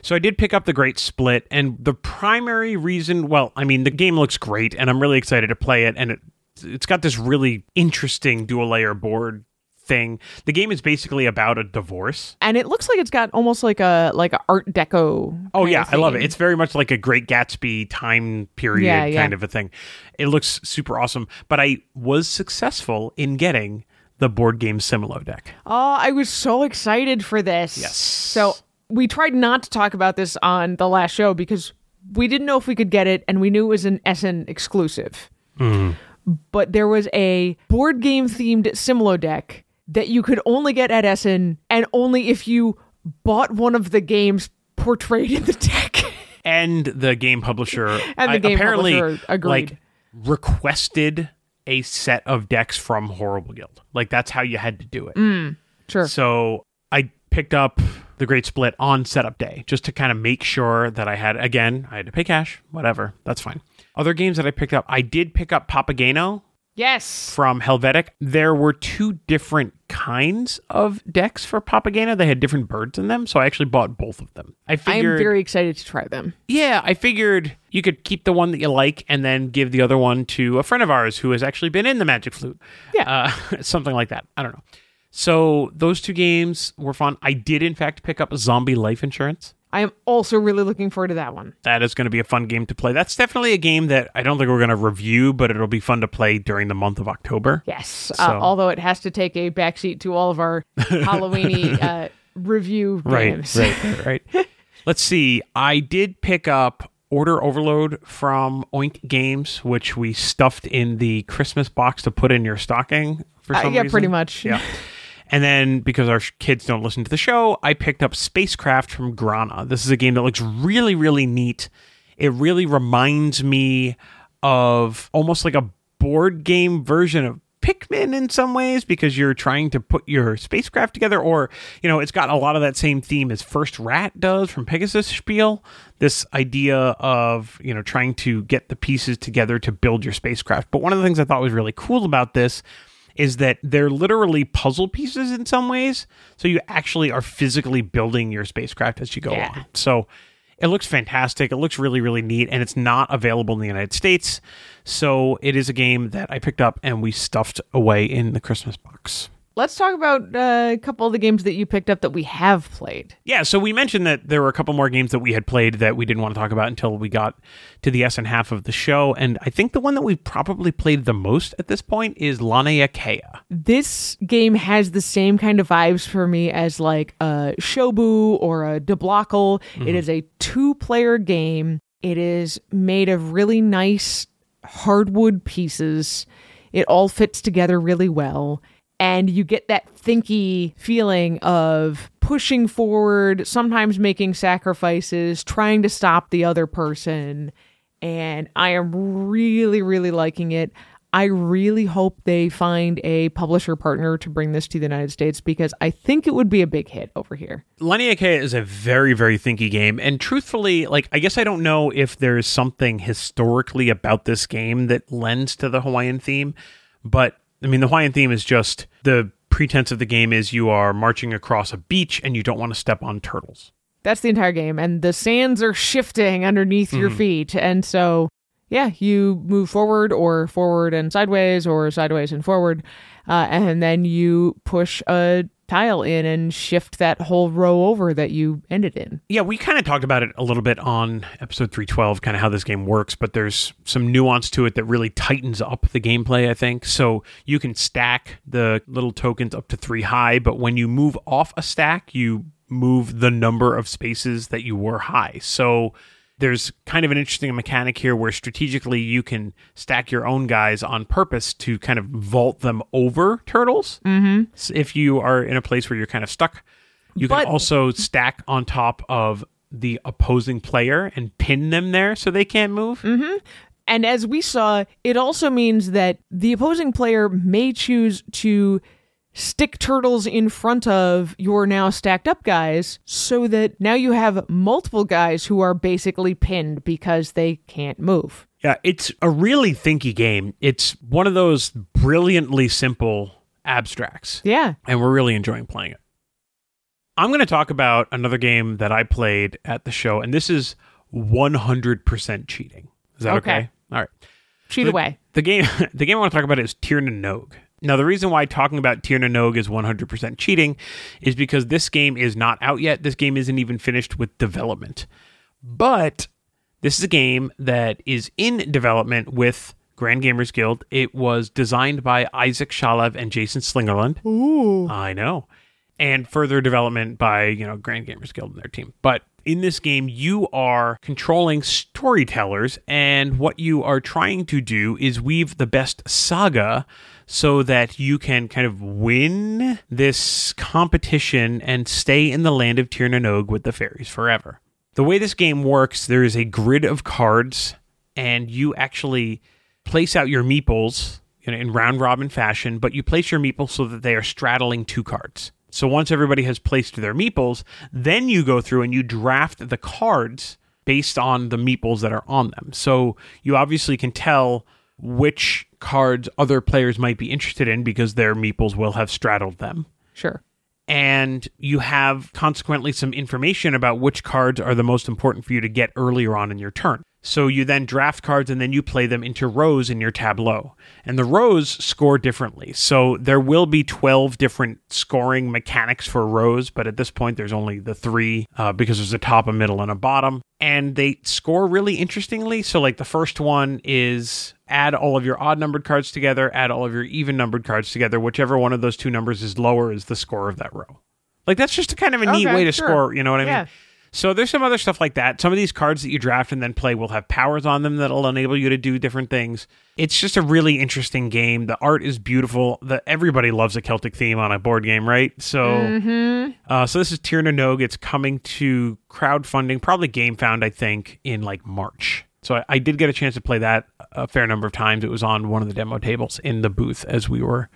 So I did pick up The Great Split, and the primary reason... Well, I mean, the game looks great, and I'm really excited to play it, and it's got this really interesting dual-layer board thing. The game is basically about a divorce, and it looks like it's got almost like a Art Deco. Oh yeah, I love it. It's very much like a Great Gatsby time period kind of a thing. It looks super awesome. But I was successful in getting the board game Similo deck. Oh, I was so excited for this. Yes. So we tried not to talk about this on the last show because we didn't know if we could get it, and we knew it was an Essen exclusive. But there was a board game themed Similo deck that you could only get at Essen, and only if you bought one of the games portrayed in the deck. And the game publisher apparently agreed. Like, requested a set of decks from Horrible Guild. Like, that's how you had to do it. So I picked up The Great Split on setup day just to kind of make sure that I had to pay cash, whatever. That's fine. Other games that I picked up, I did pick up Papageno. Yes. From Helvetic. There were two different kinds of decks for Papageno. They had different birds in them, so I actually bought both of them. I am very excited to try them. Yeah, I figured you could keep the one that you like and then give the other one to a friend of ours who has actually been in the Magic Flute. Yeah. Something like that. I don't know. So those two games were fun. I did, in fact, pick up Zombie Life Insurance. I am also really looking forward to that one. That is going to be a fun game to play. That's definitely a game that I don't think we're going to review, but it'll be fun to play during the month of October. Yes, although it has to take a backseat to all of our Halloween-y review games. Right. Let's see. I did pick up Order Overload from Oink Games, which we stuffed in the Christmas box to put in your stocking for some reason. Yeah, pretty much. Yeah. And then, because our kids don't listen to the show, I picked up Spacecraft from Grana. This is a game that looks really, really neat. It really reminds me of almost like a board game version of Pikmin in some ways, because you're trying to put your spacecraft together, or, you know, it's got a lot of that same theme as First Rat does from Pegasus Spiel. This idea of, you know, trying to get the pieces together to build your spacecraft. But one of the things I thought was really cool about this is that they're literally puzzle pieces in some ways, so you actually are physically building your spacecraft as you go along. So it looks fantastic. It looks really, really neat, and it's not available in the United States, so it is a game that I picked up and we stuffed away in the Christmas box. Let's talk about a couple of the games that you picked up that we have played. Yeah, so we mentioned that there were a couple more games that we had played that we didn't want to talk about until we got to the Essen half of the show. And I think the one that we probably played the most at this point is Lanaya Kea. This game has the same kind of vibes for me as like a Shobu or a Deblockle. Mm-hmm. It is a two-player game. It is made of really nice hardwood pieces. It all fits together really well. And you get that thinky feeling of pushing forward, sometimes making sacrifices, trying to stop the other person. And I am really, really liking it. I really hope they find a publisher partner to bring this to the United States, because I think it would be a big hit over here. Lanaya Kea is a very, very thinky game. And truthfully, like, I guess I don't know if there's something historically about this game that lends to the Hawaiian theme, but I mean, the Hawaiian theme is just the pretense of the game is you are marching across a beach and you don't want to step on turtles. That's the entire game. And the sands are shifting underneath your feet. And so, yeah, you move forward or forward and sideways or sideways and forward. And then you push a tile in and shift that whole row over that you ended in. Yeah, we kind of talked about it a little bit on episode 312, kind of how this game works, but there's some nuance to it that really tightens up the gameplay, I think. So you can stack the little tokens up to 3 high, but when you move off a stack, you move the number of spaces that you were high. So there's kind of an interesting mechanic here where strategically you can stack your own guys on purpose to kind of vault them over turtles. Mm-hmm. So if you are in a place where you're kind of stuck, you can also stack on top of the opposing player and pin them there so they can't move. Mm-hmm. And as we saw, it also means that the opposing player may choose to stick turtles in front of your now stacked up guys so that now you have multiple guys who are basically pinned because they can't move. Yeah, it's a really thinky game. It's one of those brilliantly simple abstracts. Yeah. And we're really enjoying playing it. I'm going to talk about another game that I played at the show, and this is 100% cheating. Is that okay? All right. Cheat away. The game I want to talk about is Tierna Nog. Now, the reason why talking about Tierna Nog is 100% cheating is because this game is not out yet. This game isn't even finished with development. But this is a game that is in development with Grand Gamers Guild. It was designed by Isaac Shalev and Jason Slingerland. Ooh. I know. And further development by, Grand Gamers Guild and their team. But in this game, you are controlling storytellers, and what you are trying to do is weave the best saga so that you can kind of win this competition and stay in the land of Tierna Nog with the fairies forever. The way this game works, there is a grid of cards, and you actually place out your meeples in round-robin fashion, but you place your meeples so that they are straddling two cards. So once everybody has placed their meeples, then you go through and you draft the cards based on the meeples that are on them. So you obviously can tell which cards other players might be interested in because their meeples will have straddled them. Sure. And you have consequently some information about which cards are the most important for you to get earlier on in your turn. So you then draft cards and then you play them into rows in your tableau. And the rows score differently. So there will be 12 different scoring mechanics for rows, but at this point there's only the three because there's a top, a middle, and a bottom. And they score really interestingly. So like the first one is add all of your odd-numbered cards together, add all of your even-numbered cards together. Whichever one of those two numbers is lower is the score of that row. Like, that's just a kind of a neat way to score, you know what I mean? So there's some other stuff like that. Some of these cards that you draft and then play will have powers on them that'll enable you to do different things. It's just a really interesting game. The art is beautiful. Everybody loves a Celtic theme on a board game, right? So so this is Tierna Nog. It's coming to crowdfunding, probably GameFound, I think, in like March. So I did get a chance to play that a fair number of times. It was on one of the demo tables in the booth as we were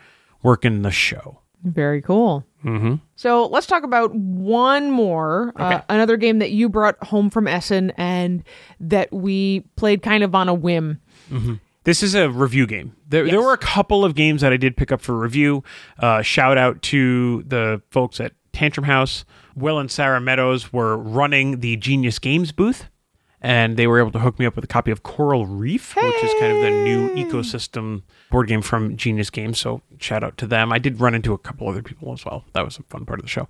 working the show. Very cool. Mm-hmm. So let's talk about one more, another game that you brought home from Essen and that we played kind of on a whim. Mm-hmm. This is a review game. There were a couple of games that I did pick up for review. Shout out to the folks at Tantrum House. Will and Sarah Meadows were running the Genius Games booth, and they were able to hook me up with a copy of Coral Reef, which is kind of the new ecosystem board game from Genius Games. So shout out to them. I did run into a couple other people as well. That was a fun part of the show.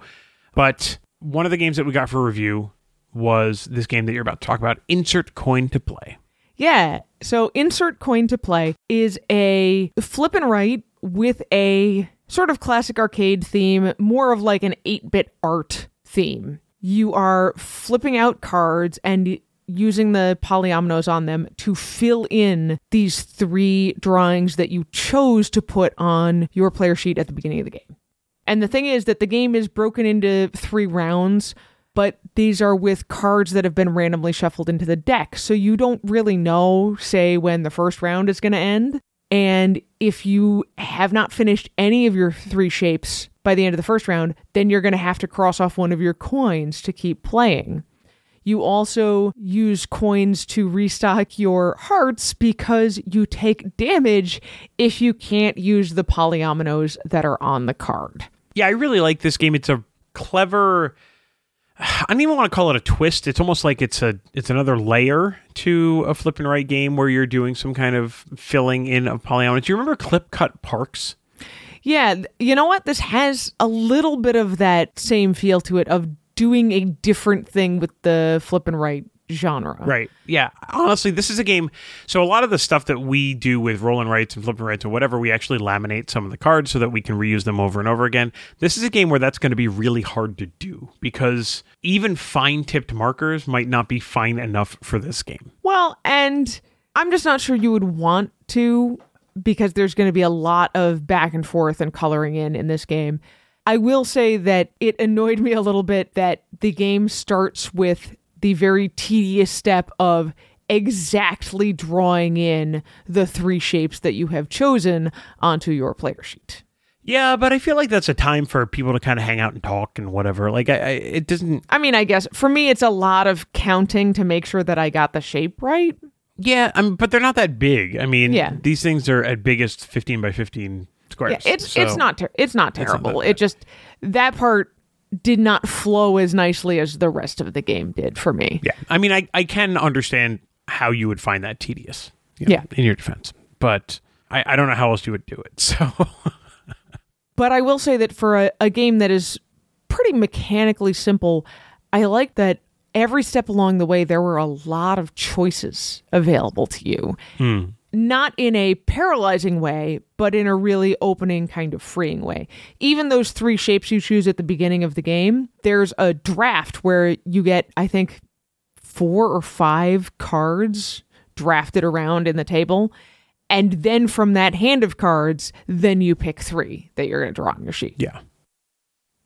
But one of the games that we got for review was this game that you're about to talk about, Insert Coin to Play. Yeah. So Insert Coin to Play is a flip and write with a sort of classic arcade theme, more of like an 8-bit art theme. You are flipping out cards and using the polyominoes on them to fill in these three drawings that you chose to put on your player sheet at the beginning of the game. And the thing is that the game is broken into three rounds, but these are with cards that have been randomly shuffled into the deck. So you don't really know, say, when the first round is going to end. And if you have not finished any of your three shapes by the end of the first round, then you're going to have to cross off one of your coins to keep playing. You also use coins to restock your hearts because you take damage if you can't use the polyominoes that are on the card. Yeah, I really like this game. It's a clever, I don't even want to call it a twist. It's almost like it's another layer to a flip and write game where you're doing some kind of filling in of polyominoes. Do you remember Clip Cut Parks? Yeah, you know what? This has a little bit of that same feel to it of doing a different thing with the flip and write genre. Right. Yeah. Honestly, this is a game. So a lot of the stuff that we do with roll and writes and flip and writes or whatever, we actually laminate some of the cards so that we can reuse them over and over again. This is a game where that's going to be really hard to do because even fine-tipped markers might not be fine enough for this game. Well, and I'm just not sure you would want to, because there's going to be a lot of back and forth and coloring in this game. I will say that it annoyed me a little bit that the game starts with the very tedious step of exactly drawing in the three shapes that you have chosen onto your player sheet. Yeah, but I feel like that's a time for people to kind of hang out and talk and whatever. Like, it doesn't... I mean, I guess for me, it's a lot of counting to make sure that I got the shape right. Yeah, but they're not that big. I mean, yeah. These things are at biggest 15 by 15 squares. Yeah, it's not terrible. It's not it just... That part did not flow as nicely as the rest of the game did for me. Yeah. I mean, I can understand how you would find that tedious, you know, in your defense, but I don't know how else you would do it. So, but I will say that for a game that is pretty mechanically simple, I like that every step along the way, there were a lot of choices available to you, not in a paralyzing way, but in a really opening, kind of freeing way. Even those three shapes you choose at the beginning of the game, there's a draft where you get, I think, 4 or 5 cards drafted around in the table. And then from that hand of cards, then you pick 3 that you're going to draw on your sheet. Yeah.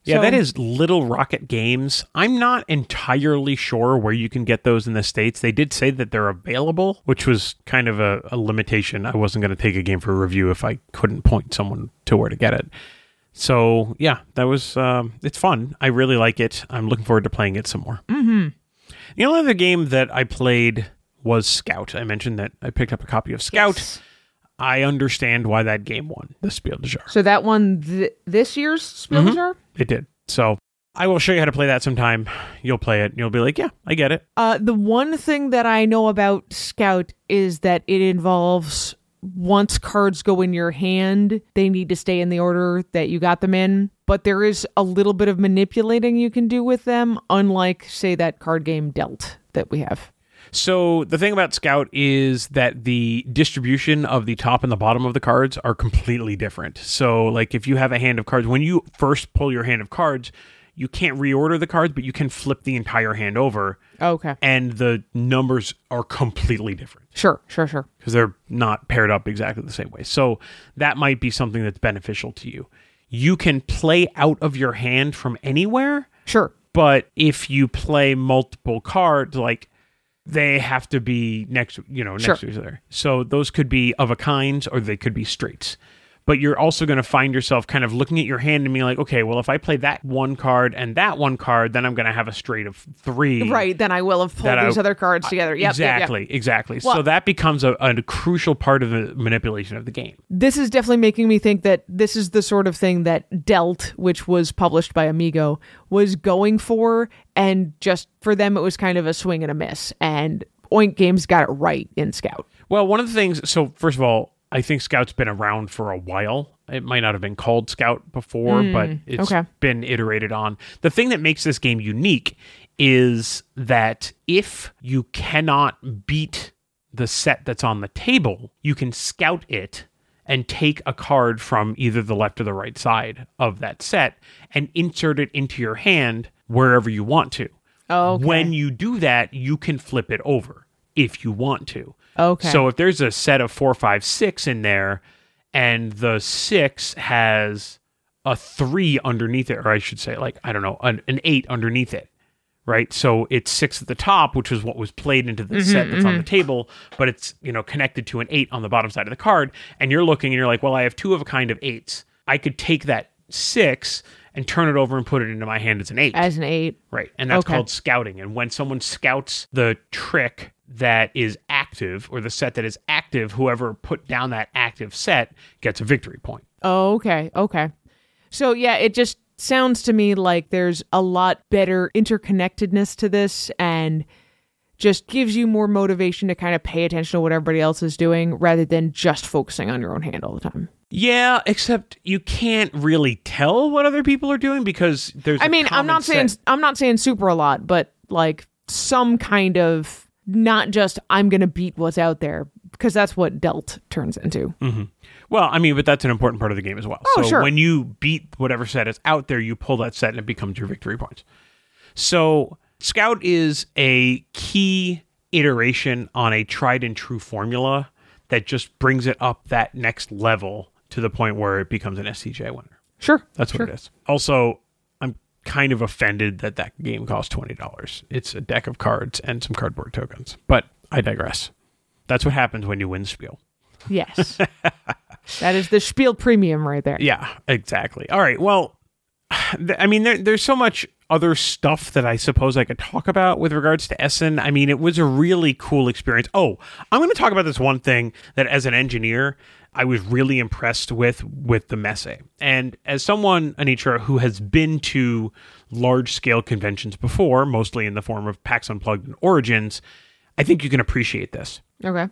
Yeah, so, that is Little Rocket Games. I'm not entirely sure where you can get those in the States. They did say that they're available, which was kind of a limitation. I wasn't going to take a game for review if I couldn't point someone to where to get it. So, yeah, that was... it's fun. I really like it. I'm looking forward to playing it some more. Mm-hmm. The only other game that I played was Scout. I mentioned that I picked up a copy of Scout. Yes. I understand why that game won the Spiel des Jahres. So that won this year's Spiel des Jahres? It did. So I will show you how to play that sometime. You'll play it and you'll be like, yeah, I get it. The one thing that I know about Scout is that it involves, once cards go in your hand, they need to stay in the order that you got them in. But there is a little bit of manipulating you can do with them, unlike, say, that card game Delt that we have. So the thing about Scout is that the distribution of the top and the bottom of the cards are completely different. So like if you have a hand of cards, when you first pull your hand of cards, you can't reorder the cards, but you can flip the entire hand over. Okay. And the numbers are completely different. Sure. Because they're not paired up exactly the same way. So that might be something that's beneficial to you. You can play out of your hand from anywhere. Sure. But if you play multiple cards, like... they have to be next to each other. So those could be of a kinds or they could be straights. But you're also going to find yourself kind of looking at your hand and being like, okay, well, if I play that one card and that one card, then I'm going to have a straight of 3. Right, then I will have pulled these other cards together. Exactly. Well, so that becomes a crucial part of the manipulation of the game. This is definitely making me think that this is the sort of thing that Delt, which was published by Amigo, was going for, and just for them, it was kind of a swing and a miss. And Oink Games got it right in Scout. Well, one of the things, so first of all, I think Scout's been around for a while. It might not have been called Scout before, but it's been iterated on. The thing that makes this game unique is that if you cannot beat the set that's on the table, you can scout it and take a card from either the left or the right side of that set and insert it into your hand wherever you want to. Oh, okay. When you do that, you can flip it over if you want to. Okay. So if there's a set of 4, 5, 6 in there, and the 6 has a 3 underneath it, or I should say, like, I don't know, an 8 underneath it, right? So it's 6 at the top, which is what was played into the set that's on the table, but it's, you know, connected to an 8 on the bottom side of the card. And you're looking and you're like, well, I have 2 of a kind of 8s. I could take that 6 and turn it over and put it into my hand as an 8. As an 8. Right. And that's called scouting. And when someone scouts the trick that is active, or the set that is active, whoever put down that active set gets a victory point. Oh, okay. So yeah, it just sounds to me like there's a lot better interconnectedness to this, and just gives you more motivation to kind of pay attention to what everybody else is doing, rather than just focusing on your own hand all the time. Yeah, except you can't really tell what other people are doing because there's... I mean, I'm not saying super a lot, but like some kind of, not just I'm going to beat what's out there, because that's what dealt turns into. Mm-hmm. Well, I mean, but that's an important part of the game as well. Oh, so sure. When you beat whatever set is out there, you pull that set and it becomes your victory points. So Scout is a key iteration on a tried and true formula that just brings it up that next level to the point where it becomes an SCJ winner. Sure. That's what it is. Also, I'm kind of offended that that game costs $20. It's a deck of cards and some cardboard tokens, but I digress. That's what happens when you win Spiel. Yes. That is the Spiel premium right there. Yeah, exactly. All right. Well, I mean, there's so much other stuff that I suppose I could talk about with regards to Essen. I mean, it was a really cool experience. Oh, I'm going to talk about this one thing that as an engineer, I was really impressed with the Messe. And as someone, Anitra, who has been to large-scale conventions before, mostly in the form of PAX Unplugged and Origins, I think you can appreciate this. Okay.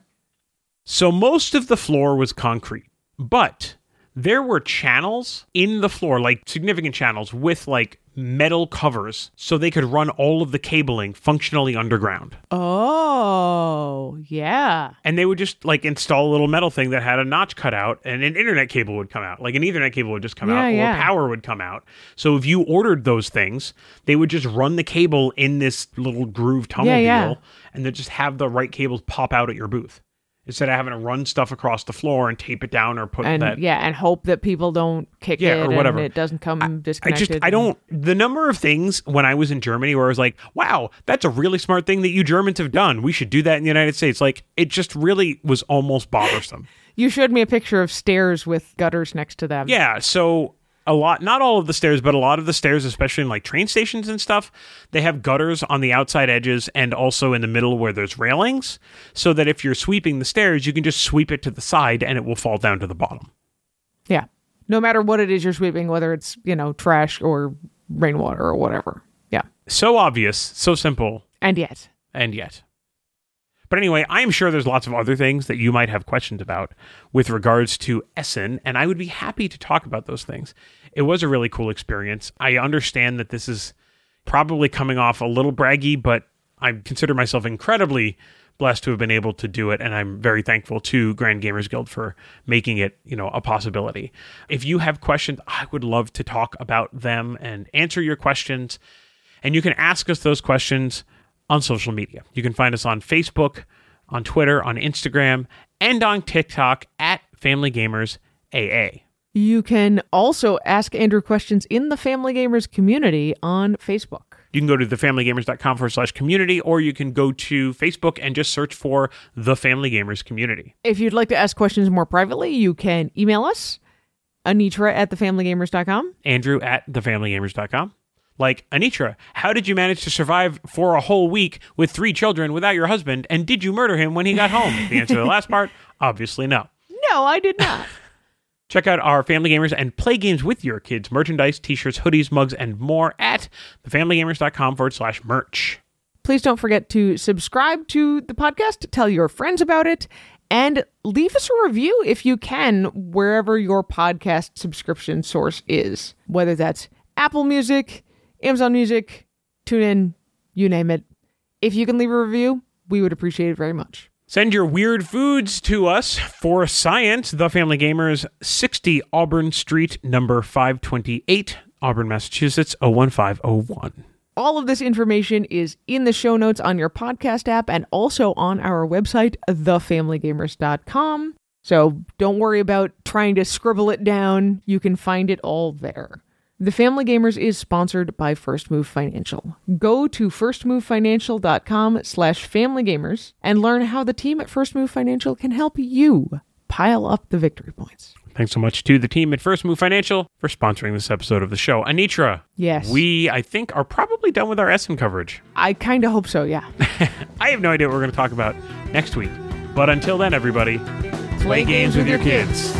So most of the floor was concrete, but there were channels in the floor, like significant channels with like metal covers, so they could run all of the cabling functionally underground. Oh, yeah. And they would just like install a little metal thing that had a notch cut out and an internet cable would come out. Like an Ethernet cable would just come out, or power would come out. So if you ordered those things, they would just run the cable in this little groove tunnel deal and then just have the right cables pop out at your booth. Instead of having to run stuff across the floor and tape it down or put that... Yeah, and hope that people don't kick it or whatever. And it doesn't come disconnected. The number of things when I was in Germany where I was like, wow, that's a really smart thing that you Germans have done. We should do that in the United States. Like, it just really was almost bothersome. You showed me a picture of stairs with gutters next to them. Yeah, so... a lot, not all of the stairs, but a lot of the stairs, especially in like train stations and stuff, they have gutters on the outside edges and also in the middle where there's railings, so that if you're sweeping the stairs, you can just sweep it to the side and it will fall down to the bottom. Yeah. No matter what it is you're sweeping, whether it's, you know, trash or rainwater or whatever. Yeah. So obvious, so simple. And yet. But anyway, I'm sure there's lots of other things that you might have questions about with regards to Essen, and I would be happy to talk about those things. It was a really cool experience. I understand that this is probably coming off a little braggy, but I consider myself incredibly blessed to have been able to do it, and I'm very thankful to Grand Gamers Guild for making it, you know, a possibility. If you have questions, I would love to talk about them and answer your questions, and you can ask us those questions on social media. You can find us on Facebook, on Twitter, on Instagram, and on TikTok at Family Gamers AA. You can also ask Andrew questions in the Family Gamers community on Facebook. You can go to thefamilygamers.com/community, or you can go to Facebook and just search for The Family Gamers Community. If you'd like to ask questions more privately, you can email us, Anitra@thefamilygamers.com. Andrew at thefamilygamers.com. Like, Anitra, how did you manage to survive for a whole week with 3 children without your husband? And did you murder him when he got home? The answer to the last part, obviously no. No, I did not. Check out our Family Gamers and Play Games with Your Kids merchandise, t-shirts, hoodies, mugs, and more at thefamilygamers.com/merch. Please don't forget to subscribe to the podcast, tell your friends about it, and leave us a review if you can, wherever your podcast subscription source is. Whether that's Apple Music, Amazon Music, TuneIn, you name it. If you can leave a review, we would appreciate it very much. Send your weird foods to us for science. The Family Gamers, 60 Auburn Street, number 528, Auburn, Massachusetts, 01501. All of this information is in the show notes on your podcast app and also on our website, thefamilygamers.com. So don't worry about trying to scribble it down. You can find it all there. The Family Gamers is sponsored by First Move Financial. Go to firstmovefinancial.com/familygamers and learn how the team at First Move Financial can help you pile up the victory points. Thanks so much to the team at First Move Financial for sponsoring this episode of the show. Anitra. Yes. We, I think, are probably done with our Essen coverage. I kind of hope so, yeah. I have no idea what we're going to talk about next week. But until then, everybody, play games with your kids.